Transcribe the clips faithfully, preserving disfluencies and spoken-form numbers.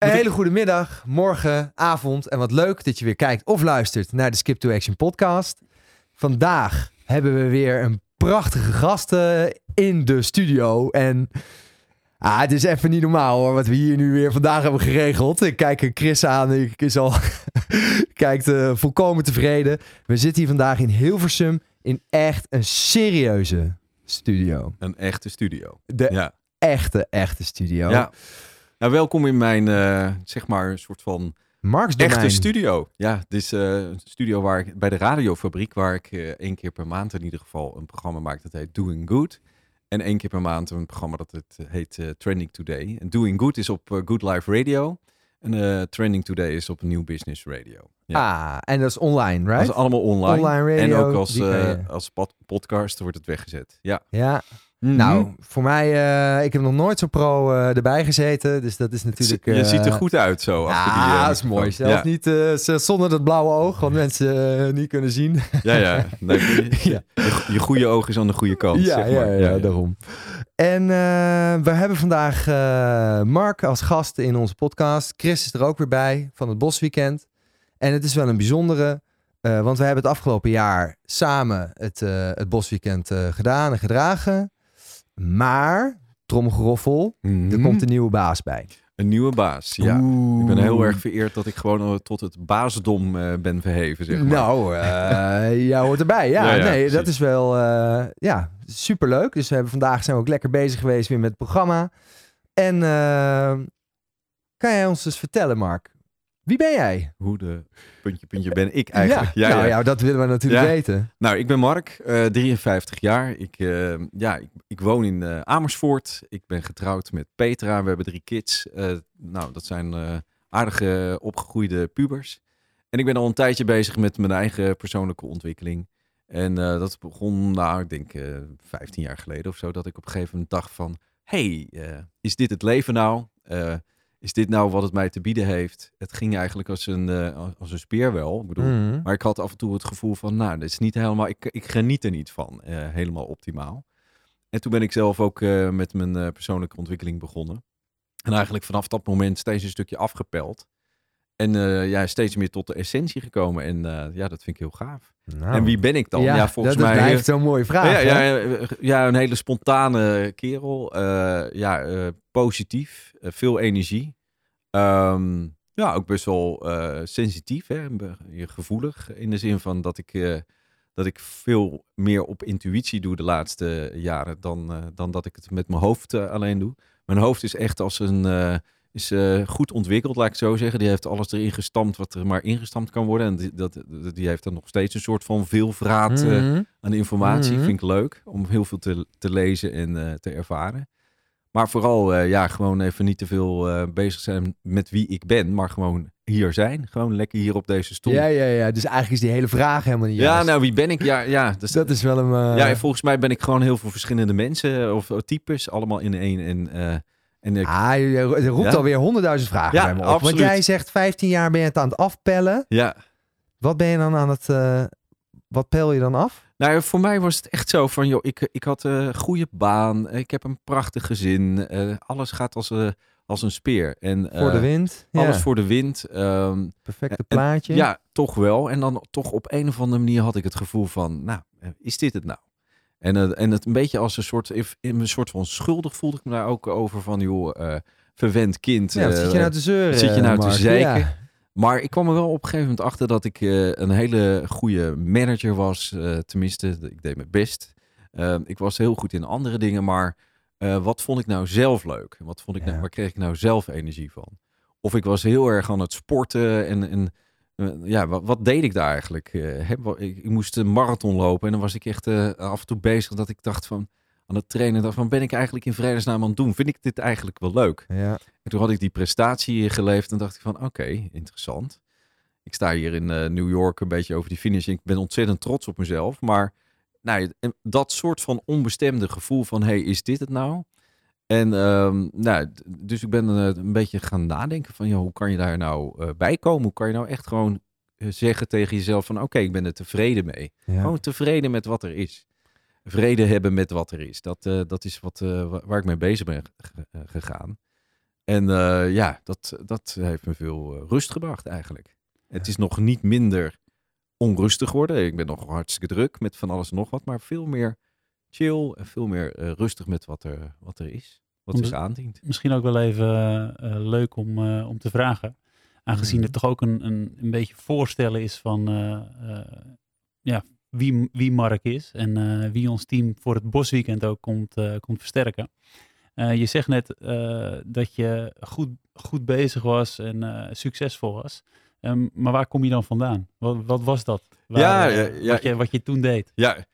Een hele goede middag, morgen, avond. En wat leuk dat je weer kijkt of luistert naar de Skip to Action podcast. Vandaag hebben we weer een prachtige gast in de studio. En ah, het is even niet normaal hoor, wat we hier nu weer vandaag hebben geregeld. Ik kijk Chris aan, ik is al kijkt uh, volkomen tevreden. We zitten hier vandaag in Hilversum in echt een serieuze studio. Een echte studio. De ja. echte, echte studio. Ja. Nou, welkom in mijn, uh, zeg maar, soort van echte studio. Ja, het is uh, een studio waar ik, bij de radiofabriek, waar ik uh, één keer per maand in ieder geval een programma maak dat heet Doing Good. En één keer per maand een programma dat het heet uh, Trending Today. En Doing Good is op uh, Good Life Radio. En uh, Trending Today is op New Business Radio. Ja. Ah, en dat is online, right? Dat is allemaal online. online radio, en ook als, uh, als podcast wordt het weggezet. Ja. Ja. Mm-hmm. Nou, voor mij, uh, ik heb nog nooit zo pro uh, erbij gezeten. Dus dat is natuurlijk... Uh, je ziet er goed uit zo. Ja, ah, uh, dat is mooi. Zelfs ja. niet uh, zonder dat blauwe oog, want mensen uh, niet kunnen zien. Ja, ja. Nee, ja. Je, je goede oog is aan de goede kant, ja, zeg maar. Ja, ja, ja, ja. daarom. En uh, we hebben vandaag uh, Mark als gast in onze podcast. Chris is er ook weer bij, van het Bosweekend. En het is wel een bijzondere... Uh, want we hebben het afgelopen jaar samen het, uh, het Bosweekend uh, gedaan en gedragen. Maar, tromgeroffel, mm-hmm. er komt een nieuwe baas bij. Een nieuwe baas, ja. Oeh. Ik ben heel erg vereerd dat ik gewoon tot het baasdom uh, ben verheven, zeg maar. Nou, uh, jij hoort erbij, ja. ja, ja nee, precies. Dat is wel uh, ja, superleuk. Dus we hebben vandaag zijn we ook lekker bezig geweest weer met het programma. En uh, kan jij ons dus vertellen, Mark? Wie ben jij? Hoe de puntje puntje ben ik eigenlijk? Ja, ja, nou, ja. ja dat willen we natuurlijk ja. weten. Nou, ik ben Mark, uh, drieënvijftig jaar. Ik, uh, ja, ik, ik woon in uh, Amersfoort. Ik ben getrouwd met Petra. We hebben drie kids. Uh, nou, dat zijn uh, aardige opgegroeide pubers. En ik ben al een tijdje bezig met mijn eigen persoonlijke ontwikkeling. En uh, dat begon, nou, ik denk uh, vijftien jaar geleden of zo, dat ik op een gegeven moment dacht van, hey, uh, is dit het leven nou? Uh, Is dit nou wat het mij te bieden heeft? Het ging eigenlijk als een, uh, als een speer wel. Ik bedoel, mm. Maar ik had af en toe het gevoel van... nou, dit is niet helemaal, ik, ik geniet er niet van. Uh, helemaal optimaal. En toen ben ik zelf ook uh, met mijn uh, persoonlijke ontwikkeling begonnen. En eigenlijk vanaf dat moment steeds een stukje afgepeld. En uh, ja, steeds meer tot de essentie gekomen. En uh, ja, dat vind ik heel gaaf. Nou, en wie ben ik dan? Ja, ja volgens dat mij... Dat blijft zo'n mooie vraag. Ja, ja, ja, ja, een hele spontane kerel. Uh, ja, uh, positief. Uh, veel energie. Um, ja, ook best wel uh, sensitief. Hè? Gevoelig. In de zin van dat ik, uh, dat ik veel meer op intuïtie doe de laatste jaren. Dan, uh, dan dat ik het met mijn hoofd uh, alleen doe. Mijn hoofd is echt als een... Uh, Is uh, goed ontwikkeld, laat ik het zo zeggen. Die heeft alles erin gestampt wat er maar ingestampt kan worden. En die, dat, die heeft dan nog steeds een soort van veelvraat mm-hmm. uh, aan informatie. Mm-hmm. Vind ik leuk om heel veel te, te lezen en uh, te ervaren. Maar vooral uh, ja, gewoon even niet te veel uh, bezig zijn met wie ik ben. Maar gewoon hier zijn. Gewoon lekker hier op deze stoel. Ja, ja, ja. Dus eigenlijk is die hele vraag helemaal niet juist. Ja, nou wie ben ik? Ja, ja. Dus, dat is wel een... Uh... Ja, en volgens mij ben ik gewoon heel veel verschillende mensen of, of types. Allemaal in één en... Uh, En ik, ah, je roept ja? alweer honderdduizend vragen ja, bij me op. Absoluut. Want jij zegt vijftien jaar ben je het aan het afpellen. Ja. Wat ben je dan aan het... Uh, wat pel je dan af? Nou, voor mij was het echt zo van... joh, ik, ik had een goede baan. Ik heb een prachtig gezin. Uh, alles gaat als, uh, als een speer. En, uh, voor de wind. Alles ja. voor de wind. Um, Perfecte plaatje. En, ja, toch wel. En dan toch op een of andere manier had ik het gevoel van... nou, is dit het nou? En, uh, en het een beetje als een soort, in een soort van schuldig voelde ik me daar ook over van, joh, uh, verwend kind. Ja, uh, zit je nou te zeuren? Zit je nou Mark, te zeiken? Ja. Maar ik kwam er wel op een gegeven moment achter dat ik uh, een hele goede manager was. Uh, tenminste, ik deed mijn best. Uh, ik was heel goed in andere dingen, maar uh, wat vond ik nou zelf leuk? Wat vond ik ja. nou, waar kreeg ik nou zelf energie van? Of ik was heel erg aan het sporten en... en ja, wat, wat deed ik daar eigenlijk? Uh, ik, ik moest een marathon lopen en dan was ik echt uh, af en toe bezig dat ik dacht van... aan het trainen, dacht van, ben ik eigenlijk in vredesnaam aan het doen? Vind ik dit eigenlijk wel leuk? Ja. En toen had ik die prestatie geleefd en dacht ik van, oké, okay, interessant. Ik sta hier in uh, New York een beetje over die finish. Ik ben ontzettend trots op mezelf. Maar nou, dat soort van onbestemde gevoel van, hey, is dit het nou? En um, nou, dus ik ben een beetje gaan nadenken van, joh, hoe kan je daar nou uh, bij komen? Hoe kan je nou echt gewoon zeggen tegen jezelf van, oké, okay, ik ben er tevreden mee. Ja. Gewoon tevreden met wat er is. Vrede hebben met wat er is. Dat, uh, dat is wat, uh, waar ik mee bezig ben gegaan. En uh, ja, dat, dat heeft me veel uh, rust gebracht eigenlijk. Het is nog niet minder onrustig geworden. Ik ben nog hartstikke druk met van alles en nog wat. Maar veel meer chill en veel meer uh, rustig met wat er, wat er is. Wat zich aandient. Misschien ook wel even uh, leuk om, uh, om te vragen. Aangezien mm. het toch ook een, een, een beetje voorstellen is van uh, uh, ja, wie, wie Mark is. En uh, wie ons team voor het Bosweekend ook komt, uh, komt versterken. Uh, je zegt net uh, dat je goed, goed bezig was en uh, succesvol was. Um, maar waar kom je dan vandaan? Wat, wat was dat? Waar, ja, ja, ja, wat, je, wat je toen deed? Ja,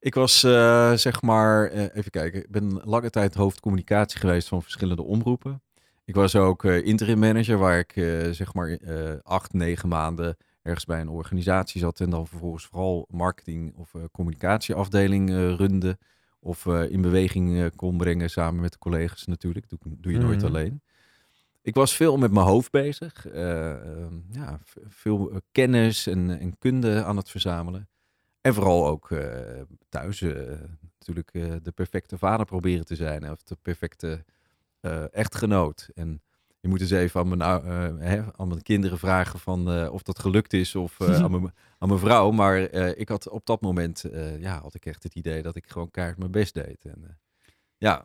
ik was uh, zeg maar, uh, even kijken, ik ben lange tijd hoofdcommunicatie geweest van verschillende omroepen. Ik was ook uh, interim manager, waar ik uh, zeg maar uh, acht, negen maanden ergens bij een organisatie zat. En dan vervolgens vooral marketing of uh, communicatieafdeling uh, runde. Of uh, in beweging uh, kon brengen samen met de collega's natuurlijk. Doe, doe je nooit mm-hmm. alleen. Ik was veel met mijn hoofd bezig. Uh, uh, ja, v- veel uh, kennis en, en kunde aan het verzamelen. En vooral ook uh, thuis uh, natuurlijk uh, de perfecte vader proberen te zijn. Of de perfecte uh, echtgenoot. En je moet eens even aan mijn, uh, hè, aan mijn kinderen vragen van, uh, of dat gelukt is. Of uh, aan, mijn, aan mijn vrouw. Maar uh, ik had op dat moment uh, ja, had ik echt het idee dat ik gewoon keihard mijn best deed. En, uh, ja.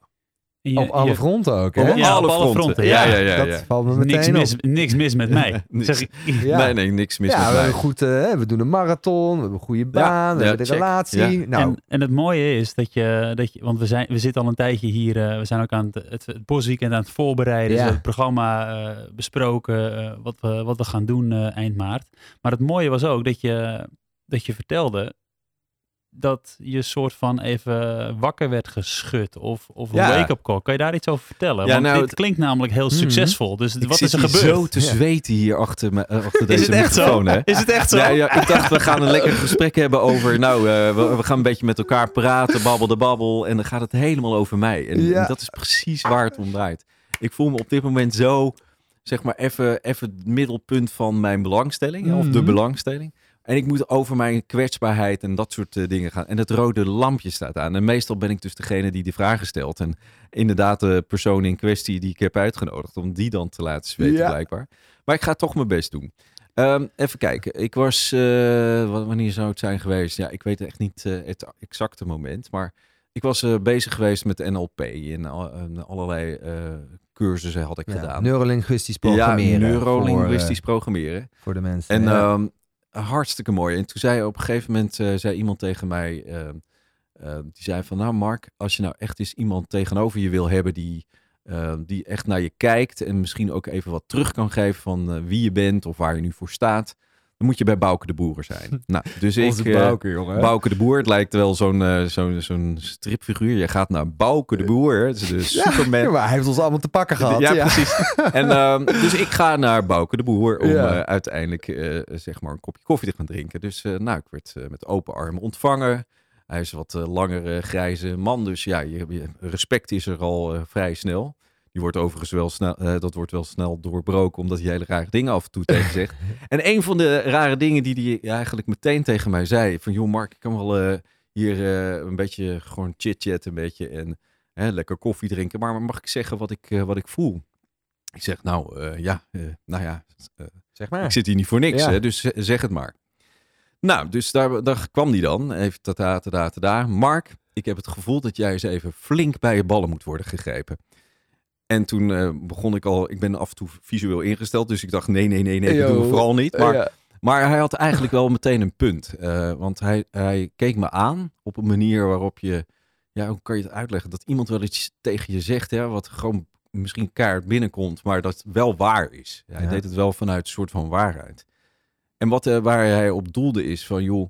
Je, op alle je, fronten ook, hè? Ja, alle op alle fronten. fronten. Ja, ja, ja, ja, ja. Dat valt me meteen niks mis, niks mis met mij. Zeg ik. Ja. Nee, nee, niks mis ja, met we mij. Goed, uh, we doen een marathon, we hebben een goede baan, ja, we ja, hebben de relatie. Ja. Nou. En, en het mooie is dat je, dat je want we, zijn, we zitten al een tijdje hier, uh, we zijn ook aan het, het, het Bosweekend aan het voorbereiden. Ja. Dus het programma uh, besproken, uh, wat, we, wat we gaan doen uh, eind maart. Maar het mooie was ook dat je, dat je vertelde dat je soort van even wakker werd geschud of, of een ja. wake-up call. Kan je daar iets over vertellen? Ja, want nou, dit het... klinkt namelijk heel succesvol. Mm-hmm. Dus ik wat is er gebeurd? Ik zit zo te zweten hier achter, me, achter deze microfoon. Hè? Is het echt zo? Ja, ja, ik dacht, we gaan een lekker gesprek hebben over... Nou, uh, we, we gaan een beetje met elkaar praten, babbel de babbel. En dan gaat het helemaal over mij. En, ja. en dat is precies waar het om draait. Ik voel me op dit moment zo, zeg maar, even, even het middelpunt van mijn belangstelling. Mm-hmm. Of de belangstelling. En ik moet over mijn kwetsbaarheid en dat soort uh, dingen gaan. En het rode lampje staat aan. En meestal ben ik dus degene die die vragen stelt. En inderdaad de persoon in kwestie die ik heb uitgenodigd. Om die dan te laten zweten ja. blijkbaar. Maar ik ga toch mijn best doen. Um, even kijken. Ik was... Uh, wanneer zou het zijn geweest? Ja, ik weet echt niet uh, het exacte moment. Maar ik was uh, bezig geweest met N L P. En uh, allerlei uh, cursussen had ik ja, gedaan. Neurolinguïstisch programmeren. Ja, neurolinguïstisch voor, uh, programmeren. Voor de mensen. En... Ja. Um, Hartstikke mooi. En toen zei op een gegeven moment uh, zei iemand tegen mij, uh, uh, die zei van nou Mark, als je nou echt eens iemand tegenover je wil hebben die, uh, die echt naar je kijkt en misschien ook even wat terug kan geven van uh, wie je bent of waar je nu voor staat, dan moet je bij Bouke de Boer zijn. Nou, dus ik, uh, Bouke, jongen, Bouke de Boer, het lijkt wel zo'n, uh, zo'n, zo'n stripfiguur. Je gaat naar Bouke de Boer, het is de ja, Superman. Maar hij heeft ons allemaal te pakken gehad. Ja, ja. precies. En, um, dus ik ga naar Bouke de Boer om ja. uh, uiteindelijk uh, zeg maar een kopje koffie te gaan drinken. Dus uh, nou, ik werd uh, met open armen ontvangen. Hij is een wat uh, langere, grijze man, dus ja, je, je, respect is er al uh, vrij snel. Die wordt overigens wel snel, uh, dat wordt wel snel doorbroken, omdat hij hele rare dingen af en toe tegen zegt. En een van de rare dingen die hij eigenlijk meteen tegen mij zei, van joh Mark, ik kan wel uh, hier uh, een beetje gewoon chit-chat een beetje en uh, lekker koffie drinken. Maar mag ik zeggen wat ik, uh, wat ik voel? Ik zeg nou uh, ja, uh, nou ja, uh, zeg maar. Ik zit hier niet voor niks, ja. hè, dus zeg het maar. Nou, dus daar, daar kwam die dan, even tata, tata, tata. Mark, ik heb het gevoel dat jij eens even flink bij je ballen moet worden gegrepen. En toen uh, begon ik al, ik ben af en toe visueel ingesteld, dus ik dacht nee, nee, nee, nee, dat doen we vooral niet. Maar, uh, ja. maar hij had eigenlijk wel meteen een punt, uh, want hij, hij keek me aan op een manier waarop je, ja, hoe kan je het uitleggen, dat iemand wel iets tegen je zegt, hè, wat gewoon misschien keihard binnenkomt, maar dat wel waar is. Ja, hij ja. deed het wel vanuit een soort van waarheid. En wat, uh, waar hij op doelde is van, joh,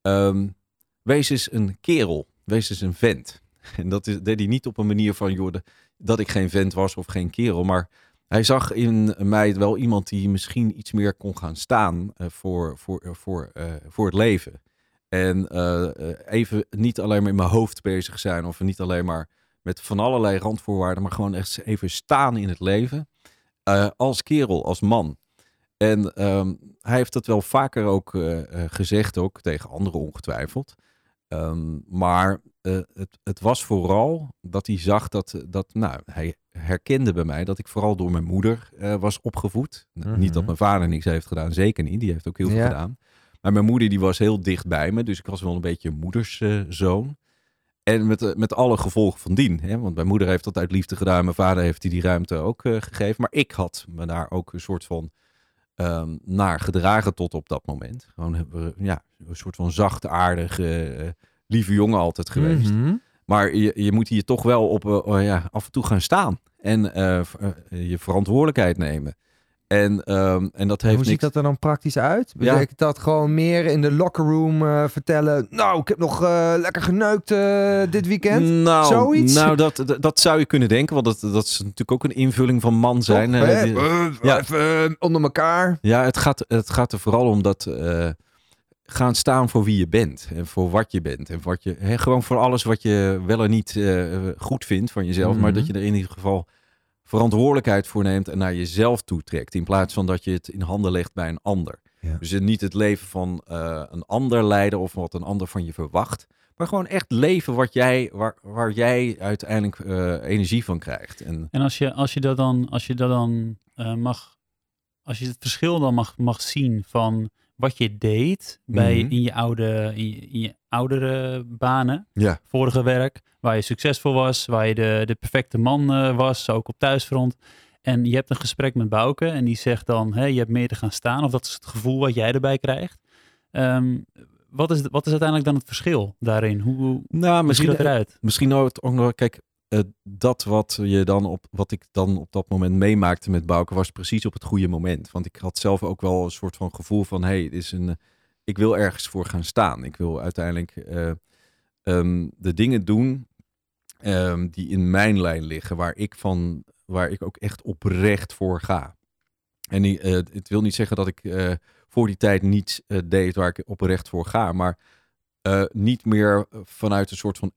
um, wees eens een kerel, wees eens een vent. En dat is, deed hij niet op een manier van, joh, de, dat ik geen vent was of geen kerel. Maar hij zag in mij wel iemand die misschien iets meer kon gaan staan uh, voor, voor, uh, voor, uh, voor het leven. En uh, uh, even niet alleen maar in mijn hoofd bezig zijn. Of niet alleen maar met van allerlei randvoorwaarden. Maar gewoon echt even staan in het leven. Uh, als kerel, als man. En um, hij heeft dat wel vaker ook uh, uh, gezegd. Ook tegen anderen ongetwijfeld. Um, maar uh, het, het was vooral dat hij zag dat, dat nou, hij herkende bij mij dat ik vooral door mijn moeder uh, was opgevoed. Mm-hmm. Niet dat mijn vader niks heeft gedaan, zeker niet. Die heeft ook heel veel ja. gedaan. Maar mijn moeder die was heel dicht bij me, dus ik was wel een beetje moederszoon. Uh, en met, met alle gevolgen van dien. Hè? Want mijn moeder heeft dat uit liefde gedaan. Mijn vader heeft die, die ruimte ook uh, gegeven. Maar ik had me daar ook een soort van um, naar gedragen tot op dat moment. Gewoon ja, een soort van zachtaardige, uh, lieve jongen altijd geweest. Mm-hmm. Maar je, je moet hier toch wel op uh, uh, ja, af en toe gaan staan. En uh, uh, je verantwoordelijkheid nemen. En, um, en dat heeft Hoe ziet niks... dat er dan praktisch uit? Betekent ja. dat gewoon meer in de lockerroom uh, vertellen... Nou, ik heb nog uh, lekker geneukt uh, dit weekend. Nou, Zoiets? Nou dat, dat, dat zou je kunnen denken. Want dat, dat is natuurlijk ook een invulling van man zijn. Top, uh, die, uh, ja. Even onder elkaar. Ja, het gaat, het gaat er vooral om dat... Uh, gaan staan voor wie je bent. En voor wat je bent. En wat je, he, gewoon voor alles wat je wel en niet uh, goed vindt van jezelf. Mm-hmm. Maar dat je er in ieder geval... verantwoordelijkheid voorneemt en naar jezelf toetrekt. In plaats van dat je het in handen legt bij een ander. Ja. Dus niet het leven van uh, een ander leiden of wat een ander van je verwacht. Maar gewoon echt leven wat jij, waar, waar jij uiteindelijk uh, energie van krijgt. En, en als, je, als je dat dan, als je dat dan uh, mag... Als je het verschil dan mag, mag zien van wat je deed bij, mm-hmm. in, je oude, in, je, in je oudere banen, ja. vorige werk, waar je succesvol was, waar je de, de perfecte man uh, was, ook op thuisfront. En je hebt een gesprek met Bouke en die zegt dan, hé, je hebt meer te gaan staan, of dat is het gevoel wat jij erbij krijgt. Um, wat, is, wat is uiteindelijk dan het verschil daarin? Hoe, hoe nou, misschien ziet dat eruit? Misschien ook nog, kijk, uh, dat wat, je dan op, wat ik dan op dat moment meemaakte met Bouke was precies op het goede moment. Want ik had zelf ook wel een soort van gevoel van, hé, dit is een... Ik wil ergens voor gaan staan. Ik wil uiteindelijk uh, um, de dingen doen um, die in mijn lijn liggen. Waar ik, van, waar ik ook echt oprecht voor ga. En die, uh, het wil niet zeggen dat ik uh, voor die tijd niets uh, deed waar ik oprecht voor ga. Maar uh, niet meer vanuit een soort van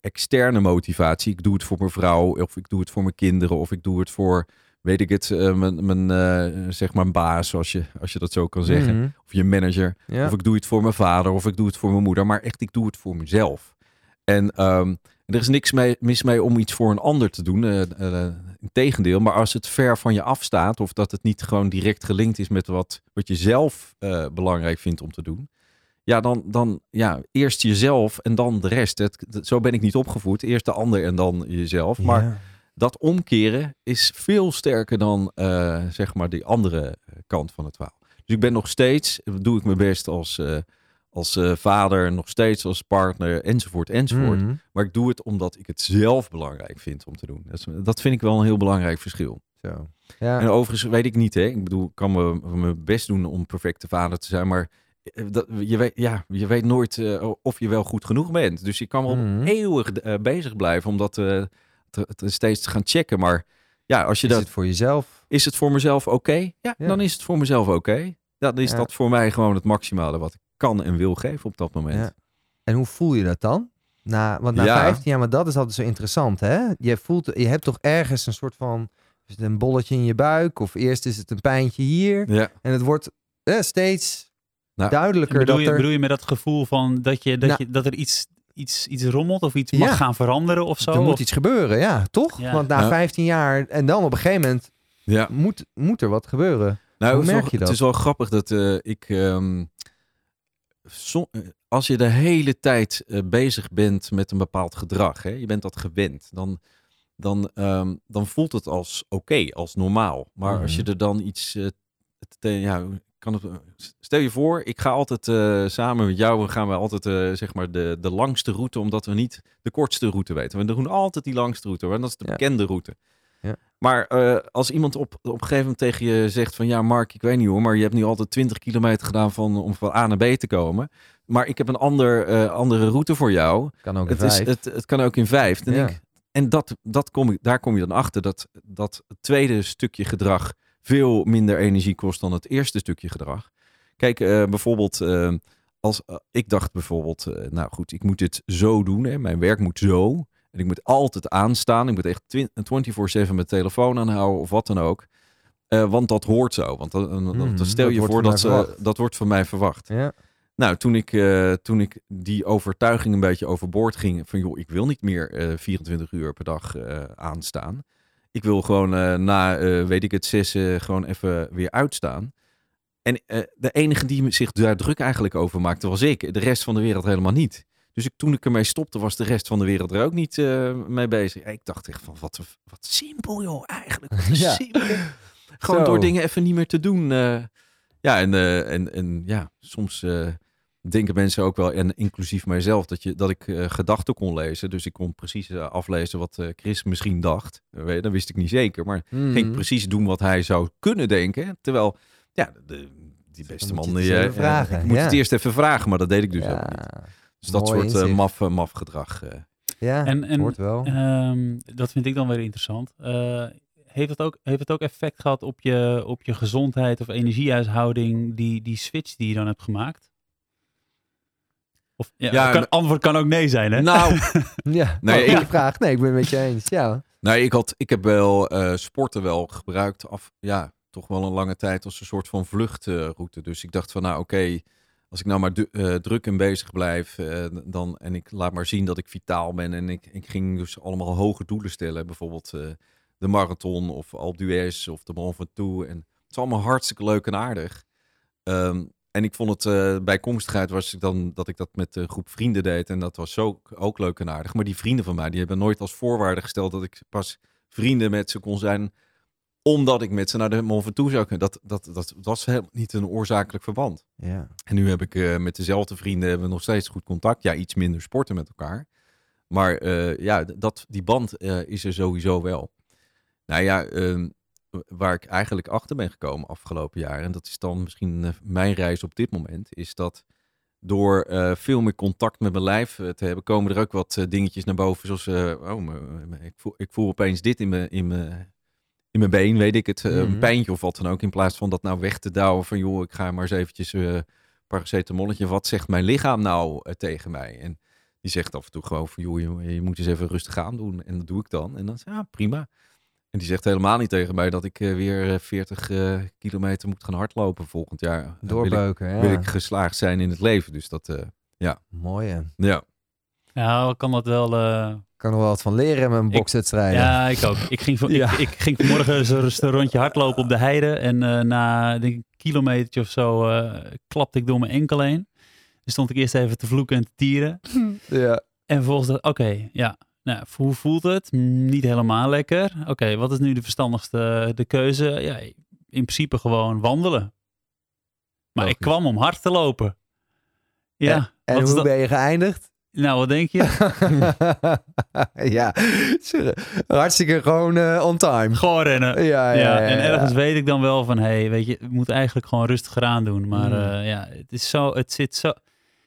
externe motivatie. Ik doe het voor mijn vrouw of ik doe het voor mijn kinderen of ik doe het voor... weet ik het, uh, mijn, mijn, uh, zeg maar mijn baas, als je, als je dat zo kan zeggen. Mm-hmm. Of je manager. Ja. Of ik doe het voor mijn vader, of ik doe het voor mijn moeder. Maar echt, ik doe het voor mezelf. En um, er is niks mee, mis mee om iets voor een ander te doen. Uh, uh, Integendeel, maar als het ver van je afstaat... of dat het niet gewoon direct gelinkt is met wat, wat je zelf uh, belangrijk vindt om te doen... ja, dan, dan ja, eerst jezelf en dan de rest. Het, het, zo ben ik niet opgevoed. Eerst de ander en dan jezelf. Ja. Maar... dat omkeren is veel sterker dan uh, zeg maar die andere kant van het verhaal. Dus ik ben nog steeds, doe ik mijn best als, uh, als uh, vader, nog steeds als partner, enzovoort, enzovoort. Mm-hmm. Maar ik doe het omdat ik het zelf belangrijk vind om te doen. Dat, is, dat vind ik wel een heel belangrijk verschil. Zo. Ja. En overigens weet ik niet, hè. Ik bedoel, ik kan me, mijn best doen om perfecte vader te zijn, maar dat, je, weet, ja, je weet nooit uh, of je wel goed genoeg bent. Dus ik kan wel mm-hmm. eeuwig uh, bezig blijven, omdat... Uh, het steeds te gaan checken, maar ja, als je is dat... Is het voor jezelf? Is het voor mezelf oké? Okay? Ja, ja, dan is het voor mezelf oké. Okay. Dan is ja. dat voor mij gewoon het maximale wat ik kan en wil geven op dat moment. Ja. En hoe voel je dat dan? Na, want na ja. vijftien jaar, maar dat is altijd zo interessant, hè? Je voelt, je hebt toch ergens een soort van... Is het een bolletje in je buik? Of eerst is het een pijntje hier? Ja. En het wordt eh, steeds nou, duidelijker bedoel dat je, er... Bedoel je met dat gevoel van dat, je, dat, nou, je, dat er iets... Iets, iets rommelt of iets mag ja. gaan veranderen of zo. Er moet of... iets gebeuren, ja, toch? Ja. Want na nou, vijftien jaar en dan op een gegeven moment ja. moet, moet er wat gebeuren. Nou, hoe merk wel, je dat? Het is wel grappig dat uh, ik... Um, som, als je de hele tijd uh, bezig bent met een bepaald gedrag, hè, je bent dat gewend, dan, dan, um, dan voelt het als oké, okay, als normaal. Maar mm. als je er dan iets... Uh, te, ja, Stel je voor, ik ga altijd uh, samen met jou, gaan we altijd uh, zeg maar de, de langste route, omdat we niet de kortste route weten. We doen altijd die langste route, hoor, en dat is de ja. bekende route. Ja. Maar uh, als iemand op, op een gegeven moment tegen je zegt van ja Mark, ik weet niet hoor, maar je hebt nu altijd twintig kilometer gedaan van, om van A naar B te komen. Maar ik heb een ander, uh, andere route voor jou. Kan ook in het, is, het, het kan ook in vijf. Dan ja. denk, en dat, dat kom ik, daar kom je dan achter, dat, dat tweede stukje gedrag veel minder energie kost dan het eerste stukje gedrag. Kijk, uh, bijvoorbeeld, uh, als uh, ik dacht bijvoorbeeld, uh, nou goed, ik moet dit zo doen, hè, mijn werk moet zo, en ik moet altijd aanstaan, ik moet echt twi- vierentwintig zeven mijn telefoon aanhouden of wat dan ook, uh, want dat hoort zo, want uh, mm-hmm, dan stel je voor dat, dat, uh, dat wordt van mij verwacht. Ja. Nou, toen ik, uh, toen ik die overtuiging een beetje overboord ging van joh, ik wil niet meer uh, vierentwintig uur per dag uh, aanstaan. Ik wil gewoon uh, na, uh, weet ik het, zes uh, gewoon even weer uitstaan. En uh, de enige die zich daar druk eigenlijk over maakte was ik. De rest van de wereld helemaal niet. Dus ik, toen ik ermee stopte was de rest van de wereld er ook niet uh, mee bezig. Ik dacht echt van wat, wat simpel joh, eigenlijk. Wat ja. simpel. Gewoon Zo. Door dingen even niet meer te doen. Uh, ja, en, uh, en, en ja, soms... Uh, denken mensen ook wel, en inclusief mijzelf, dat, je, dat ik uh, gedachten kon lezen. Dus ik kon precies uh, aflezen wat uh, Chris misschien dacht. Uh, dat wist ik niet zeker, maar mm. ging ik precies doen wat hij zou kunnen denken. Terwijl, ja, de, die beste man... Je je, vragen, ik moet ja. het eerst even vragen, maar dat deed ik dus ja. ook niet. Dus dat Mooi soort uh, maf, maf gedrag. Uh. Ja, en, en, hoort wel. Um, dat vind ik dan weer interessant. Uh, heeft, het ook, heeft het ook effect gehad op je, op je gezondheid of energiehuishouding, die, die switch die je dan hebt gemaakt? Of, ja, ja, kan, antwoord kan ook nee zijn, hè? Nou, ja, nee, ik, vraag. Nee, ik ben het met je eens. Ja. Nou, ik, had, ik heb wel uh, sporten wel gebruikt, af, ja, toch wel een lange tijd als een soort van vluchtroute. Uh, dus ik dacht van, nou oké, okay, als ik nou maar du- uh, druk en bezig blijf uh, dan, en ik laat maar zien dat ik vitaal ben. En ik, ik ging dus allemaal hoge doelen stellen. Bijvoorbeeld uh, de marathon of Alpe d'Huez of de Mont Ventoux. En het is allemaal hartstikke leuk en aardig. Um, En ik vond het uh, bijkomstigheid was ik dan dat ik dat met een groep vrienden deed. En dat was zo ook leuk en aardig. Maar die vrienden van mij, die hebben nooit als voorwaarde gesteld dat ik pas vrienden met ze kon zijn. Omdat ik met ze naar de Mont Ventoux zou kunnen. Dat, dat, dat was helemaal niet een oorzakelijk verband. Ja. En nu heb ik uh, met dezelfde vrienden hebben we nog steeds goed contact. Ja, iets minder sporten met elkaar. Maar uh, ja, dat, die band uh, is er sowieso wel. Nou ja... Uh, waar ik eigenlijk achter ben gekomen afgelopen jaar, en dat is dan misschien mijn reis op dit moment, is dat door uh, veel meer contact met mijn lijf uh, te hebben, komen er ook wat uh, dingetjes naar boven, zoals, uh, oh, m- m- ik, voel, ik voel opeens dit in mijn in mijn, in mijn been, weet ik het, uh, mm-hmm. een pijntje of wat dan ook, in plaats van dat nou weg te douwen van, joh, ik ga maar eens eventjes uh, paracetamolletje, wat zegt mijn lichaam nou uh, tegen mij? En die zegt af en toe gewoon van, joh, je, je moet eens even rustig aan doen, en dat doe ik dan, en dan is, ja, prima. En die zegt helemaal niet tegen mij dat ik uh, weer veertig uh, kilometer moet gaan hardlopen volgend jaar. Doorbeuken, wil ik, ja. Wil ik geslaagd zijn in het leven, dus dat, uh, ja. Mooi, hè? Ja. Ja, ik kan dat wel... Uh... Ik kan er wel wat van leren met een bokswedstrijd. Ja, ik ook. Ik ging, van, ja. ik, ik ging vanmorgen eens een rondje hardlopen op de heide. En uh, na denk ik, een kilometertje of zo uh, klapte ik door mijn enkel heen. Dus stond ik eerst even te vloeken en te tieren. Ja. En vervolgens dacht ik, oké, okay, ja. Nou, hoe voelt het? Niet helemaal lekker. Oké, okay, wat is nu de verstandigste de keuze? Ja, in principe gewoon wandelen. Maar ik kwam om hard te lopen. Ja. En, en wat hoe ben je geëindigd? Nou, wat denk je? ja, hartstikke gewoon uh, on time. Gewoon rennen. Ja, ja, ja, ja, en ergens ja. weet ik dan wel van, hé, hey, weet je, ik moet eigenlijk gewoon rustiger aan doen. Maar mm. uh, ja, het is zo, het zit zo, het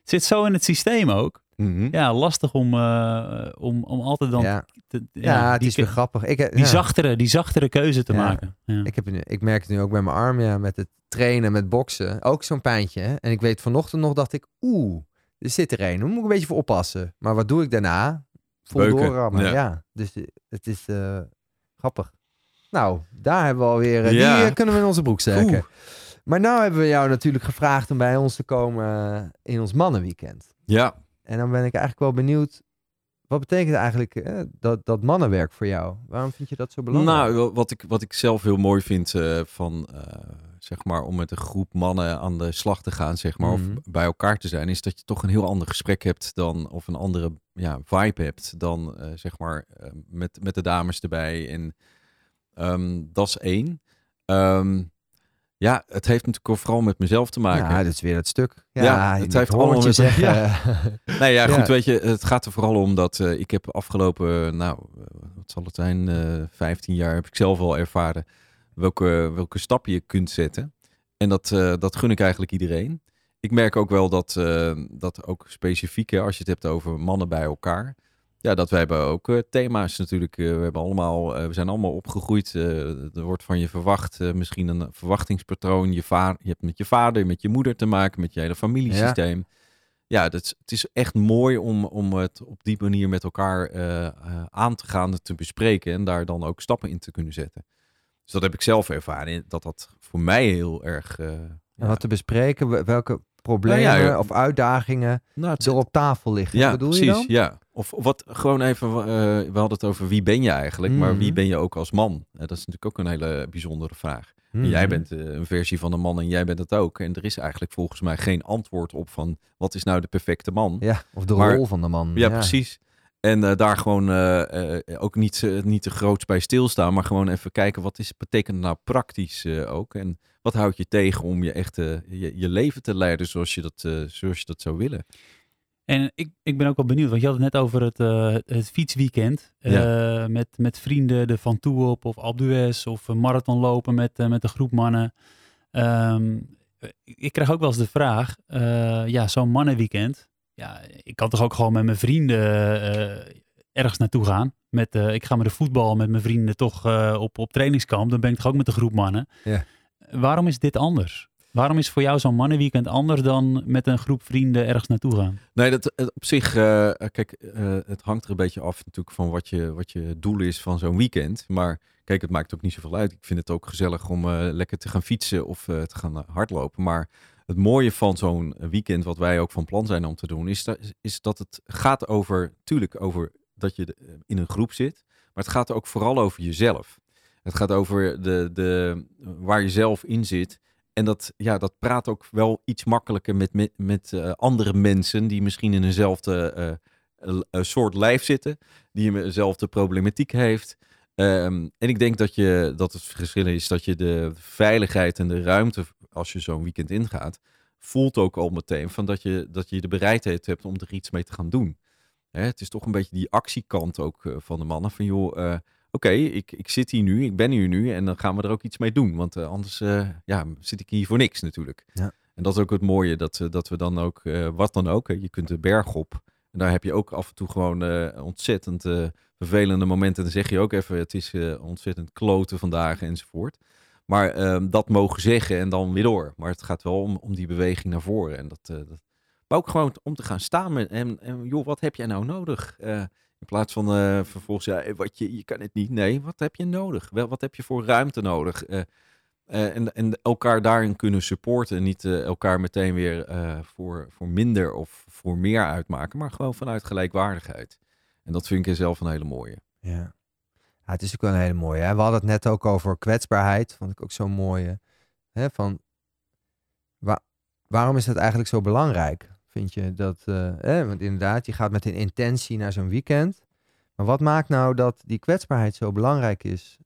zit zo in het systeem ook. Mm-hmm. Ja, lastig om, uh, om, om altijd dan... Ja, te, ja, ja het die, is weer grappig. Ik, die, ja. zachtere, die zachtere keuze te ja. maken. Ja. Ik, heb, ik merk het nu ook bij mijn arm, ja, met het trainen, met boksen. Ook zo'n pijntje. Hè? En ik weet vanochtend nog, dacht ik, oeh, er zit er een. Daar moet ik een beetje voor oppassen. Maar wat doe ik daarna? Vol doorrammen. Ja. ja, dus het is uh, grappig. Nou, daar hebben we alweer... Uh, ja. Die uh, kunnen we in onze broek steken. Maar nou hebben we jou natuurlijk gevraagd om bij ons te komen uh, in ons mannenweekend. Ja. En dan ben ik eigenlijk wel benieuwd, wat betekent eigenlijk eh, dat, dat mannenwerk voor jou? Waarom vind je dat zo belangrijk? Nou, wat ik, wat ik zelf heel mooi vind uh, van, uh, zeg maar, om met een groep mannen aan de slag te gaan, zeg maar, mm-hmm. of bij elkaar te zijn, is dat je toch een heel ander gesprek hebt dan, of een andere ja, vibe hebt dan, uh, zeg maar, uh, met, met de dames erbij. En um, dat is één. Um, Ja, het heeft natuurlijk ook vooral met mezelf te maken. Ja, dat is weer dat stuk. Ja, ja het heeft allemaal met zeggen. Ja. nee, ja, goed, ja. weet je, het gaat er vooral om dat uh, ik heb afgelopen, nou, wat zal het zijn, uh, vijftien jaar heb ik zelf al ervaren welke, welke stap je kunt zetten. En dat, uh, dat gun ik eigenlijk iedereen. Ik merk ook wel dat, uh, dat ook specifiek, hè, als je het hebt over mannen bij elkaar... Ja, dat wij hebben ook uh, thema's natuurlijk. Uh, we, hebben allemaal, uh, we zijn allemaal opgegroeid. Uh, er wordt van je verwacht uh, misschien een verwachtingspatroon. Je, va- je hebt met je vader, met je moeder te maken, met je hele familiesysteem. Ja, ja dat, het is echt mooi om, om het op die manier met elkaar uh, uh, aan te gaan, te bespreken en daar dan ook stappen in te kunnen zetten. Dus dat heb ik zelf ervaren, dat dat voor mij heel erg... Uh, en wat ja. te bespreken, welke... problemen nou ja, ja. of uitdagingen nou, er op tafel liggen. Ja, bedoel precies, je dan? Ja. Of wat gewoon even, uh, we hadden het over wie ben je eigenlijk, mm-hmm. maar wie ben je ook als man? Uh, dat is natuurlijk ook een hele bijzondere vraag. Mm-hmm. Jij bent uh, een versie van een man en jij bent het ook. En er is eigenlijk volgens mij geen antwoord op van wat is nou de perfecte man? Ja, of de maar, rol van de man. Ja, ja. precies. En uh, daar gewoon uh, uh, ook niet, uh, niet te groots bij stilstaan, maar gewoon even kijken wat is, betekent nou praktisch uh, ook. En wat houdt je tegen om je echt uh, je, je leven te leiden zoals je dat, uh, zoals je dat zou willen? En ik, ik ben ook wel benieuwd, want je had het net over het, uh, het fietsweekend. Uh, ja. met, met vrienden de Van Toe op of Alpe d'Huez of een marathon lopen met, uh, met een groep mannen. Um, ik krijg ook wel eens de vraag, uh, ja, zo'n mannenweekend. Ja, ik kan toch ook gewoon met mijn vrienden uh, ergens naartoe gaan. Met, uh, ik ga met de voetbal met mijn vrienden toch uh, op, op trainingskamp. Dan ben ik toch ook met een groep mannen. Ja. Waarom is dit anders? Waarom is voor jou zo'n mannenweekend anders dan met een groep vrienden ergens naartoe gaan? Nee, dat, op zich, uh, kijk, uh, het hangt er een beetje af natuurlijk van wat je, wat je doel is van zo'n weekend. Maar kijk, het maakt ook niet zoveel uit. Ik vind het ook gezellig om uh, lekker te gaan fietsen of uh, te gaan hardlopen. Maar het mooie van zo'n weekend, wat wij ook van plan zijn om te doen, is dat, is dat het gaat over, tuurlijk over dat je in een groep zit. Maar het gaat ook vooral over jezelf. Het gaat over de, de, waar je zelf in zit. En dat, ja, dat praat ook wel iets makkelijker met, met, met uh, andere mensen die misschien in eenzelfde uh, uh, soort lijf zitten. Die eenzelfde problematiek heeft. Um, en ik denk dat, je, dat het verschil is dat je de veiligheid en de ruimte, als je zo'n weekend ingaat, voelt ook al meteen van dat, je, dat je de bereidheid hebt om er iets mee te gaan doen. Hè, het is toch een beetje die actiekant ook uh, van de mannen. Van joh, uh, oké, okay, ik, ik zit hier nu, ik ben hier nu en dan gaan we er ook iets mee doen. Want uh, anders uh, ja, zit ik hier voor niks natuurlijk. Ja. En dat is ook het mooie, dat, dat we dan ook, uh, wat dan ook, hè, je kunt de berg op. En daar heb je ook af en toe gewoon uh, ontzettend uh, vervelende momenten. Dan zeg je ook even, het is uh, ontzettend kloten vandaag enzovoort. Maar uh, dat mogen zeggen en dan weer door. Maar het gaat wel om, om die beweging naar voren. En dat, uh, dat... Maar ook gewoon om te gaan staan. Met, en, en joh, wat heb jij nou nodig? Uh, in plaats van uh, vervolgens, ja, wat je, je kan het niet. Nee, wat heb je nodig? Wel, wat heb je voor ruimte nodig? Uh, uh, en, en elkaar daarin kunnen supporten. En niet uh, elkaar meteen weer uh, voor, voor minder of voor meer uitmaken. Maar gewoon vanuit gelijkwaardigheid. En dat vind ik zelf een hele mooie. Ja. Ja, het is ook wel een hele mooie. Hè? We hadden het net ook over kwetsbaarheid. Vond ik ook zo'n mooie. Hè? Van, waar, waarom is dat eigenlijk zo belangrijk? Vind je dat? Uh, hè? Want inderdaad, je gaat met een intentie naar zo'n weekend. Maar wat maakt nou dat die kwetsbaarheid zo belangrijk is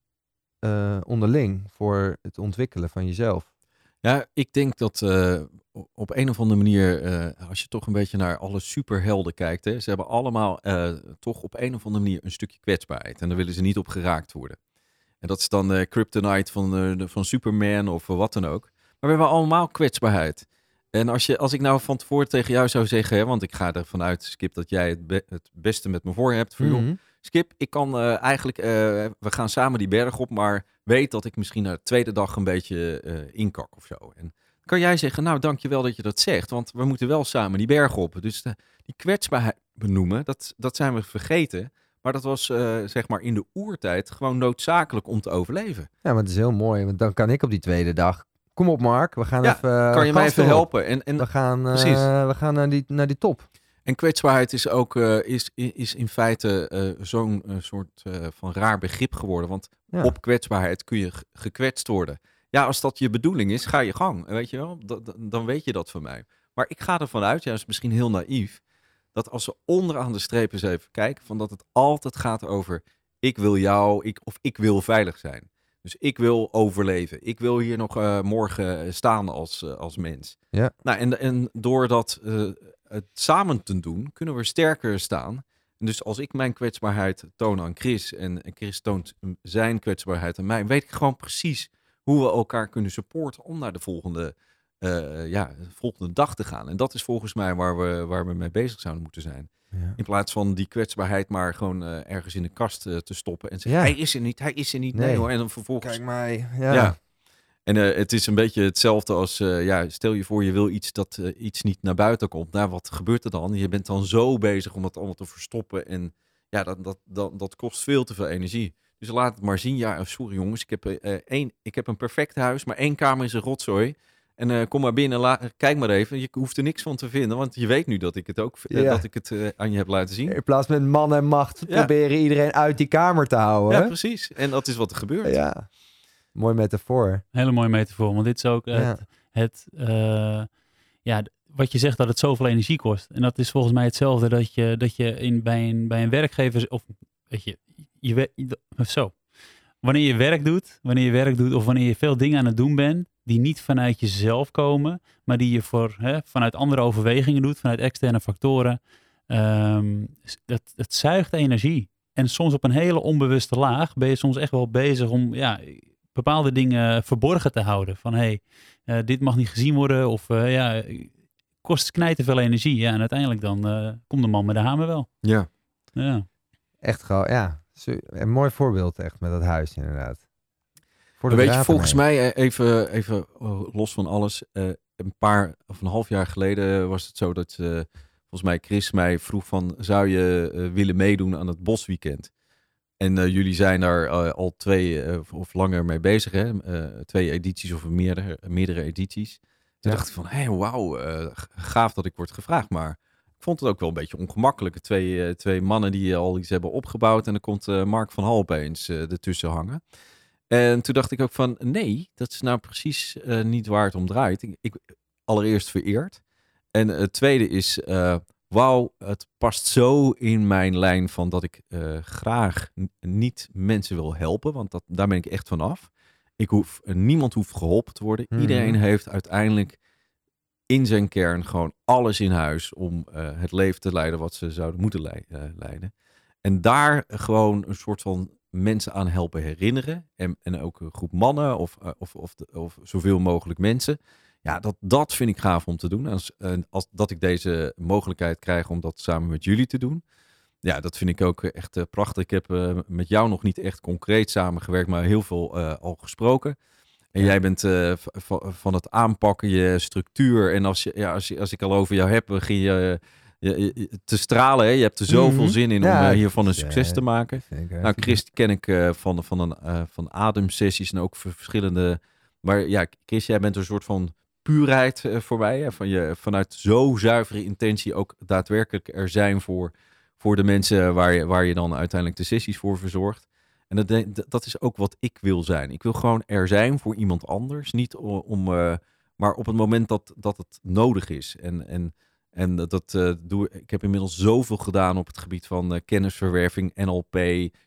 uh, onderling voor het ontwikkelen van jezelf? Ja, ik denk dat uh, op een of andere manier, uh, als je toch een beetje naar alle superhelden kijkt, hè, ze hebben allemaal uh, toch op een of andere manier een stukje kwetsbaarheid. En daar willen ze niet op geraakt worden. En dat is dan uh, kryptonite van, uh, de, van Superman of uh, wat dan ook. Maar we hebben allemaal kwetsbaarheid. En als, je, als ik nou van tevoren tegen jou zou zeggen, hè, want ik ga ervan uit, Skip, dat jij het, be- het beste met me voor hebt. Voor mm-hmm. jou. Skip, ik kan uh, eigenlijk, uh, we gaan samen die berg op, maar weet dat ik misschien na de tweede dag een beetje uh, inkak of zo. En kan jij zeggen, nou dankjewel dat je dat zegt, want we moeten wel samen die berg op. Dus de, die kwetsbaarheid benoemen, dat, dat zijn we vergeten. Maar dat was uh, zeg maar in de oertijd gewoon noodzakelijk om te overleven. Ja, maar dat is heel mooi, want dan kan ik op die tweede dag, kom op Mark, we gaan ja, even... kan je mij even helpen? En, en, we gaan, uh, we gaan naar, die, naar die top. En kwetsbaarheid is ook uh, is, is in feite uh, zo'n uh, soort uh, van raar begrip geworden. Want ja. op kwetsbaarheid kun je g- gekwetst worden. Ja, als dat je bedoeling is, ga je gang. Weet je wel? D- d- dan weet je dat van mij. Maar ik ga ervan uit, juist misschien heel naïef, dat als we onderaan de streep eens even kijken, van dat het altijd gaat over ik wil jou, ik, of ik wil veilig zijn. Dus ik wil overleven. Ik wil hier nog uh, morgen staan als, uh, als mens. Ja. Nou, en, en door dat... Uh, het samen te doen, kunnen we sterker staan. En dus als ik mijn kwetsbaarheid toon aan Chris en Chris toont zijn kwetsbaarheid aan mij, weet ik gewoon precies hoe we elkaar kunnen supporten om naar de volgende, uh, ja, volgende dag te gaan. En dat is volgens mij waar we, waar we mee bezig zouden moeten zijn. Ja. In plaats van die kwetsbaarheid maar gewoon uh, ergens in de kast uh, te stoppen en zeggen, ja. hij is er niet, hij is er niet, nee, nee hoor. En dan vervolgens... Kijk mij, ja. ja. En uh, het is een beetje hetzelfde als, uh, ja, stel je voor je wil iets dat uh, iets niet naar buiten komt. Nou, wat gebeurt er dan? Je bent dan zo bezig om dat allemaal te verstoppen. En ja, dat, dat, dat, dat kost veel te veel energie. Dus laat het maar zien. Ja, sorry jongens, ik heb, uh, één, ik heb een perfect huis, maar één kamer is een rotzooi. En uh, kom maar binnen, la- kijk maar even. Je hoeft er niks van te vinden, want je weet nu dat ik het ook uh, ja. dat ik het uh, aan je heb laten zien. In plaats van man en macht ja. proberen iedereen uit die kamer te houden. Ja, hè? Precies. En dat is wat er gebeurt. Ja. Mooi metafoor. Hele mooie metafoor, want dit is ook uh, ja. het... het uh, ja, wat je zegt, dat het zoveel energie kost. En dat is volgens mij hetzelfde dat je, dat je in, bij, een, bij een werkgever... of weet je, je, je, zo. Wanneer je werk doet, wanneer je werk doet of wanneer je veel dingen aan het doen bent... die niet vanuit jezelf komen, maar die je voor, hè, vanuit andere overwegingen doet... vanuit externe factoren. Um, dat, dat zuigt energie. En soms op een hele onbewuste laag ben je soms echt wel bezig om... ja, bepaalde dingen verborgen te houden. Van, hé, hey, uh, dit mag niet gezien worden. Of, uh, ja, kost knijten veel energie. Ja, en uiteindelijk dan uh, komt de man met de hamer wel. Ja. ja. Echt gauw, ja. Een mooi voorbeeld echt met dat huis inderdaad. Voor de Weet je, volgens mij, even, even los van alles. Uh, een paar, of een half jaar geleden was het zo dat, uh, volgens mij, Chris mij vroeg van... zou je uh, willen meedoen aan het Bosweekend? En uh, jullie zijn daar uh, al twee uh, of langer mee bezig, hè? Uh, twee edities of meerdere, meerdere edities. Toen ja. dacht ik van, hé, hey, wauw, uh, gaaf dat ik word gevraagd. Maar ik vond het ook wel een beetje ongemakkelijk. Twee, uh, twee mannen die al iets hebben opgebouwd en dan komt uh, Mark van Hal opeens uh, ertussen hangen. En toen dacht ik ook van, nee, dat is nou precies uh, niet waar het om draait. Ik, ik, allereerst vereerd. En het uh, tweede is... Uh, wauw, het past zo in mijn lijn van dat ik uh, graag n- niet mensen wil helpen. Want dat, daar ben ik echt van af. Ik hoef, niemand hoeft geholpen te worden. Mm. Iedereen heeft uiteindelijk in zijn kern gewoon alles in huis... om uh, het leven te leiden wat ze zouden moeten le- uh, leiden. En daar gewoon een soort van mensen aan helpen herinneren. En, en ook een groep mannen of, uh, of, of, de, of zoveel mogelijk mensen... Ja, dat, dat vind ik gaaf om te doen. Als, als dat ik deze mogelijkheid krijg om dat samen met jullie te doen. Ja, dat vind ik ook echt uh, prachtig. Ik heb uh, met jou nog niet echt concreet samengewerkt, maar heel veel uh, al gesproken. En ja. jij bent uh, v- van het aanpakken, je structuur. En als, je, ja, als, je, als ik al over jou heb, begin je, je, je te stralen. Hè? Je hebt er zoveel mm-hmm. zin in ja, om uh, hiervan een succes ja, te maken. Zeker. Nou, Chris ken ik uh, van, van, een, uh, van ademsessies en ook verschillende... Maar ja, Chris, jij bent een soort van... puurheid voor mij. Hè? Van je, vanuit zo zuivere intentie ook daadwerkelijk er zijn voor, voor de mensen waar je, waar je dan uiteindelijk de sessies voor verzorgt. En dat, dat is ook wat ik wil zijn. Ik wil gewoon er zijn voor iemand anders. Niet om, uh, maar op het moment dat, dat het nodig is. En, en, en dat uh, doe ik. Ik heb inmiddels zoveel gedaan op het gebied van uh, kennisverwerving, N L P,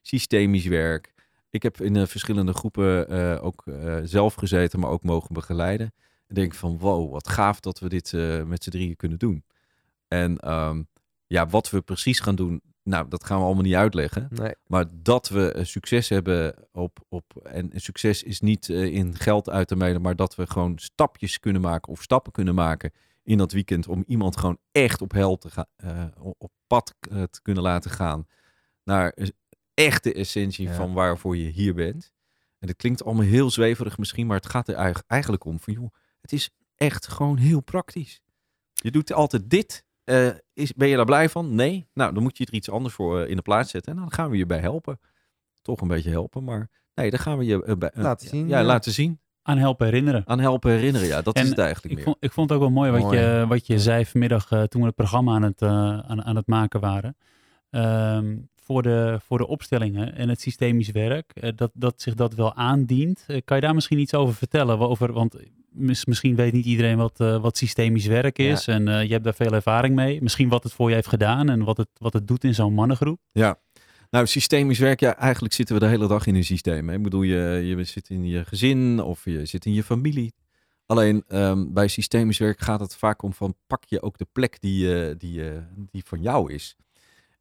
systemisch werk. Ik heb in uh, verschillende groepen uh, ook uh, zelf gezeten, maar ook mogen begeleiden. Denk van, wow, wat gaaf dat we dit uh, met z'n drieën kunnen doen. En um, ja, wat we precies gaan doen, nou, dat gaan we allemaal niet uitleggen. Nee. Maar dat we uh, succes hebben op, op... En succes is niet uh, in geld uit te meten, maar dat we gewoon stapjes kunnen maken of stappen kunnen maken in dat weekend om iemand gewoon echt op hel te gaan, uh, op pad uh, te kunnen laten gaan naar echt de essentie ja. van waarvoor je hier bent. En dat klinkt allemaal heel zweverig misschien, maar het gaat er eigenlijk om van, joh, het is echt gewoon heel praktisch. Je doet altijd dit. Uh, is, ben je daar blij van? Nee. Nou, dan moet je er iets anders voor uh, in de plaats zetten. En dan gaan we je bij helpen. Toch een beetje helpen, maar nee, dan gaan we je uh, bij, uh, laten zien. Ja, ja, laten zien. Aan helpen herinneren. Aan helpen herinneren, ja. Dat en is het eigenlijk ik meer. Vond, ik vond het ook wel mooi wat, mooi. Je, wat je zei vanmiddag uh, toen we het programma aan het, uh, aan, aan het maken waren. Um, Voor de, voor de opstellingen en het systemisch werk, dat, dat zich dat wel aandient. Kan je daar misschien iets over vertellen? Over, want misschien weet niet iedereen wat, uh, wat systemisch werk is. Ja. En uh, je hebt daar veel ervaring mee. Misschien wat het voor je heeft gedaan en wat het, wat het doet in zo'n mannengroep. Ja, nou systemisch werk, ja, eigenlijk zitten we de hele dag in een systeem. Hè? Ik bedoel, je, je zit in je gezin of je zit in je familie. Alleen um, bij systemisch werk gaat het vaak om van pak je ook de plek die, uh, die, uh, die van jou is.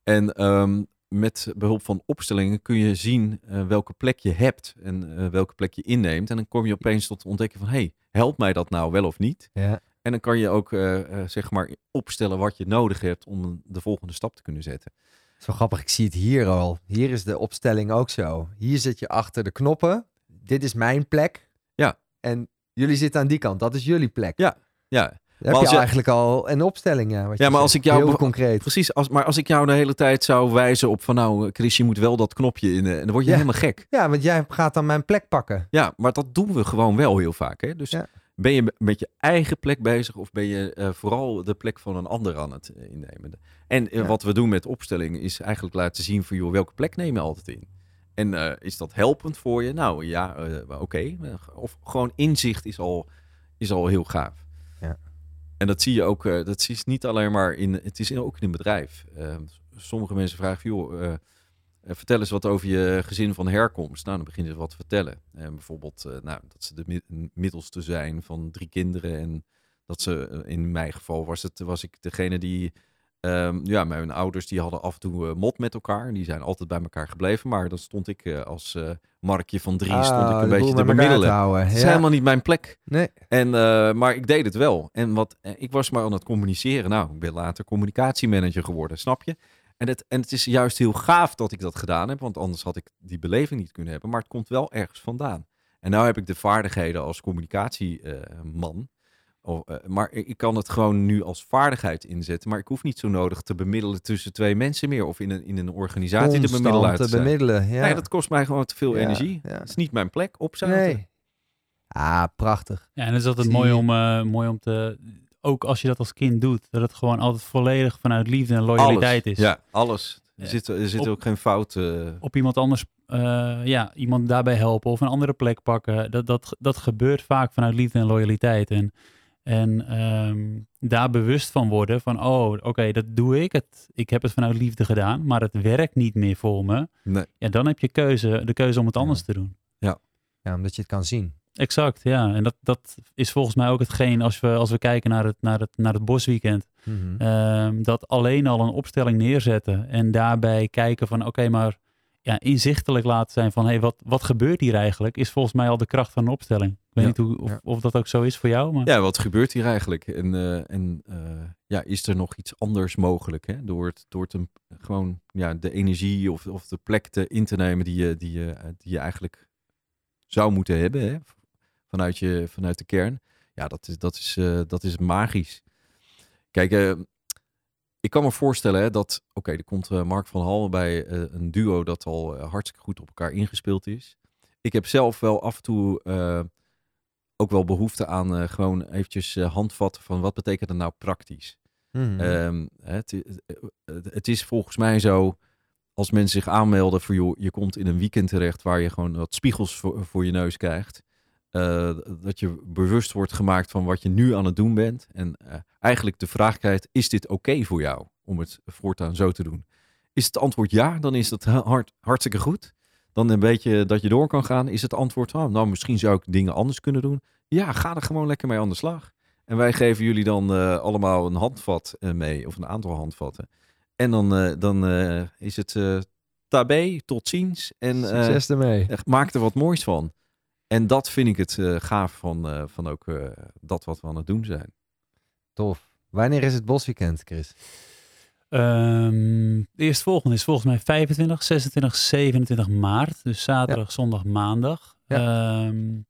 En um, met behulp van opstellingen kun je zien uh, welke plek je hebt en uh, welke plek je inneemt. En dan kom je opeens tot het ontdekken van, hé, hey, helpt mij dat nou wel of niet? Ja. En dan kan je ook uh, uh, zeg maar opstellen wat je nodig hebt om de volgende stap te kunnen zetten. Zo grappig, ik zie het hier al. Hier is de opstelling ook zo. Hier zit je achter de knoppen. Dit is mijn plek. Ja. En jullie zitten aan die kant. Dat is jullie plek. Ja, ja. Heb maar als je, je eigenlijk al een opstelling, ja. Wat ja, je maar zegt. Als ik jou... Heel concreet. Precies, als, maar als ik jou de hele tijd zou wijzen op van... Nou, Chris, je moet wel dat knopje in... En dan word je ja. helemaal gek. Ja, want jij gaat dan mijn plek pakken. Ja, maar dat doen we gewoon wel heel vaak. Hè? Dus ja. Ben je met je eigen plek bezig of ben je uh, vooral de plek van een ander aan het uh, innemen? En uh, ja. wat we doen met opstellingen is eigenlijk laten zien van joh, welke plek neem je altijd in? En uh, is dat helpend voor je? Nou ja, uh, oké. Okay. Of gewoon inzicht is al, is al heel gaaf. Ja. En dat zie je ook, uh, dat is niet alleen maar in, het is ook in een bedrijf. Uh, sommige mensen vragen, joh, uh, vertel eens wat over je gezin van herkomst. Nou, dan beginnen ze wat te vertellen. Uh, bijvoorbeeld uh, nou, dat ze de mi- middelste zijn van drie kinderen. En dat ze, in mijn geval was, het, was ik degene die... Um, ja, mijn ouders die hadden af en toe uh, mot met elkaar. Die zijn altijd bij elkaar gebleven. Maar dan stond ik uh, als uh, Markje van drie ah, stond ik een beetje te bemiddelen. Ja. Het is helemaal niet mijn plek. Nee. En, uh, maar ik deed het wel. En wat, uh, ik was maar aan het communiceren. Nou, ik ben later communicatiemanager geworden, snap je? En het, en het is juist heel gaaf dat ik dat gedaan heb. Want anders had ik die beleving niet kunnen hebben. Maar het komt wel ergens vandaan. En nou heb ik de vaardigheden als communicatieman... Uh, Oh, uh, maar ik kan het gewoon nu als vaardigheid inzetten. Maar ik hoef niet zo nodig te bemiddelen tussen twee mensen meer. Of in een, in een organisatie constant te bemiddelen. Uit te te bemiddelen ja. Nee, dat kost mij gewoon te veel ja, energie. Ja. Het is niet mijn plek, opzouten. Nee. Ah, prachtig. Ja, en dat is altijd Die... mooi om, uh, mooi om te... Ook als je dat als kind doet. Dat het gewoon altijd volledig vanuit liefde en loyaliteit alles. Is. Ja, alles. Er zit, er zit op, ook geen fout. Uh... Op iemand anders, uh, ja, iemand daarbij helpen. Of een andere plek pakken. Dat, dat, dat gebeurt vaak vanuit liefde en loyaliteit. En... En um, daar bewust van worden van, oh, oké, okay, dat doe ik. Het, ik heb het vanuit liefde gedaan, maar het werkt niet meer voor me. Nee. Ja, dan heb je keuze, de keuze om het anders ja. te doen. Ja. ja, omdat je het kan zien. Exact, ja. En dat, dat is volgens mij ook hetgeen, als we, als we kijken naar het, naar het, naar het Bosweekend, mm-hmm. um, dat alleen al een opstelling neerzetten en daarbij kijken van, oké, okay, maar ja, inzichtelijk laten zijn van, hé, hey, wat, wat gebeurt hier eigenlijk, is volgens mij al de kracht van een opstelling. Ik weet ja, niet hoe, of, ja. of dat ook zo is voor jou. Maar... Ja, wat gebeurt hier eigenlijk? En, uh, en uh, ja, is er nog iets anders mogelijk? Hè? Door, het, door het een, gewoon ja, de energie of, of de plek te in te nemen die je, die je, die je eigenlijk zou moeten hebben. Hè? Vanuit, je, vanuit de kern. Ja, dat is, dat is, uh, dat is magisch. Kijk, uh, ik kan me voorstellen hè, dat... Oké, okay, er komt uh, Mark van Halmen bij uh, een duo dat al uh, hartstikke goed op elkaar ingespeeld is. Ik heb zelf wel af en toe... Uh, ook wel behoefte aan uh, gewoon eventjes uh, handvatten van wat betekent dat nou praktisch. Mm-hmm. Um, het, het is volgens mij zo, als mensen zich aanmelden voor joh, je komt in een weekend terecht waar je gewoon wat spiegels voor, voor je neus krijgt. Uh, dat je bewust wordt gemaakt van wat je nu aan het doen bent. En uh, eigenlijk de vraag krijgt, is dit oké okay voor jou om het voortaan zo te doen? Is het antwoord ja, dan is dat hart, hartstikke goed. Dan een beetje dat je door kan gaan, is het antwoord... Oh, nou, misschien zou ik dingen anders kunnen doen. Ja, ga er gewoon lekker mee aan de slag. En wij geven jullie dan uh, allemaal een handvat uh, mee, of een aantal handvatten. En dan, uh, dan uh, is het uh, tabé, tot ziens. En, uh, Succes ermee. Maak er wat moois van. En dat vind ik het uh, gaaf van, uh, van ook uh, dat wat we aan het doen zijn. Tof. Wanneer is het Bosweekend, Chris? Um, de eerstvolgende is volgens mij vijfentwintig, zesentwintig, zevenentwintig maart. Dus zaterdag, ja. zondag, maandag. Ja. Um,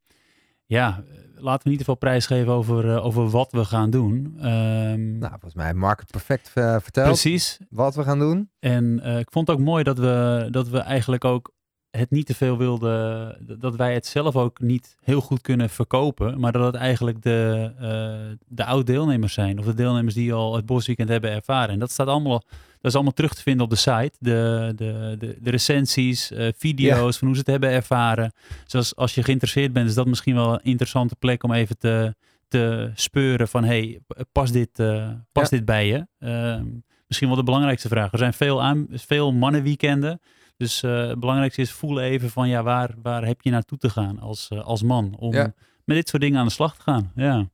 ja, laten we niet te veel prijs geven over, uh, over wat we gaan doen. Um, nou, volgens mij heeft Mark het perfect uh, verteld. Precies. Wat we gaan doen. En uh, ik vond het ook mooi dat we, dat we eigenlijk ook het niet te veel wilden... Dat wij het zelf ook niet heel goed kunnen verkopen. Maar dat het eigenlijk de, uh, de oud-deelnemers zijn. Of de deelnemers die al het Bosweekend hebben ervaren. En dat staat allemaal... Dat is allemaal terug te vinden op de site. De, de, de, de recensies, uh, video's ja. van hoe ze het hebben ervaren. Dus als, als je geïnteresseerd bent, is dat misschien wel een interessante plek om even te, te speuren van... Hey, past dit, uh, past ja. dit bij je? Uh, misschien wel de belangrijkste vraag. Er zijn veel, aan, veel mannenweekenden... Dus uh, het belangrijkste is, voel even van ja, waar, waar heb je naartoe te gaan als, uh, als man om ja. met dit soort dingen aan de slag te gaan. Ja,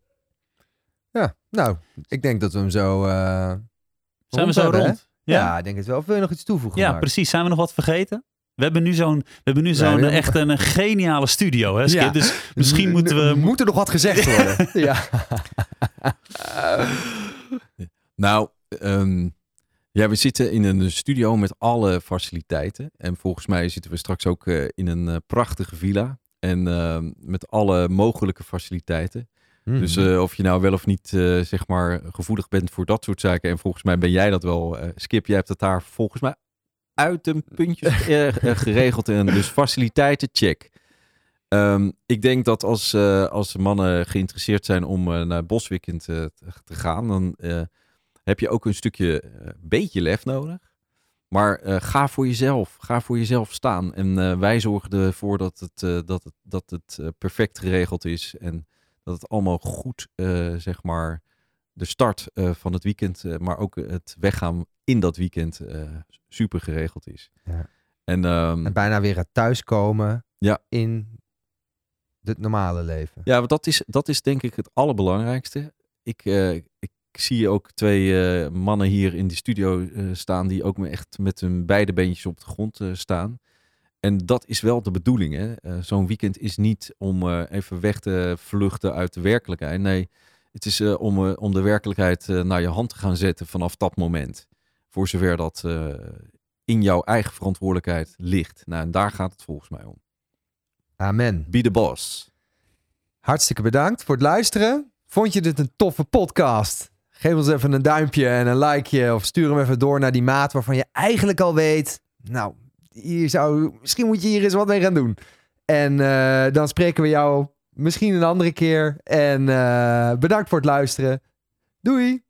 ja nou, ik denk dat we hem zo uh, Zijn we zo hebben, rond? Ja. ja, ik denk het wel. Of wil je nog iets toevoegen? Ja, Mark? Precies. Zijn we nog wat vergeten? We hebben nu zo'n, we hebben nu zo'n ja, echt een, een geniale studio, hè, Skip? Ja. Dus misschien N- moeten we... Moet er nog wat gezegd worden. ja. uh, nou, um... Ja, we zitten in een studio met alle faciliteiten. En volgens mij zitten we straks ook uh, in een uh, prachtige villa. En uh, met alle mogelijke faciliteiten. Mm-hmm. Dus uh, of je nou wel of niet uh, zeg maar gevoelig bent voor dat soort zaken. En volgens mij ben jij dat wel, uh, Skip. Jij hebt dat daar volgens mij uit een puntje uh, geregeld. En dus faciliteiten, check. Um, ik denk dat als, uh, als mannen geïnteresseerd zijn om uh, naar Bosweekend uh, te gaan, dan uh, heb je ook een stukje uh, beetje lef nodig. Maar uh, ga voor jezelf. Ga voor jezelf staan. En uh, wij zorgen ervoor dat het, uh, dat het, dat het uh, perfect geregeld is. En dat het allemaal goed, uh, zeg maar, de start uh, van het weekend, uh, maar ook het weggaan in dat weekend uh, super geregeld is. Ja. En, um, en bijna weer het thuiskomen ja. in het normale leven. Ja, want dat is, dat is denk ik het allerbelangrijkste. Ik, uh, ik zie ook twee uh, mannen hier in de studio uh, staan die ook echt met hun beide beentjes op de grond uh, staan. En dat is wel de bedoeling. Hè? Uh, zo'n weekend is niet om uh, even weg te vluchten uit de werkelijkheid. Nee, het is uh, om, uh, om de werkelijkheid uh, naar je hand te gaan zetten vanaf dat moment. Voor zover dat uh, in jouw eigen verantwoordelijkheid ligt. Nou, en daar gaat het volgens mij om. Amen. Be the boss. Hartstikke bedankt voor het luisteren. Vond je dit een toffe podcast? Geef ons even een duimpje en een likeje. Of stuur hem even door naar die maat waarvan je eigenlijk al weet... nou, hier zou, misschien moet je hier eens wat mee gaan doen. En uh, dan spreken we jou misschien een andere keer. En uh, bedankt voor het luisteren. Doei!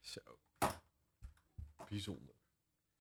Zo. Bijzonder.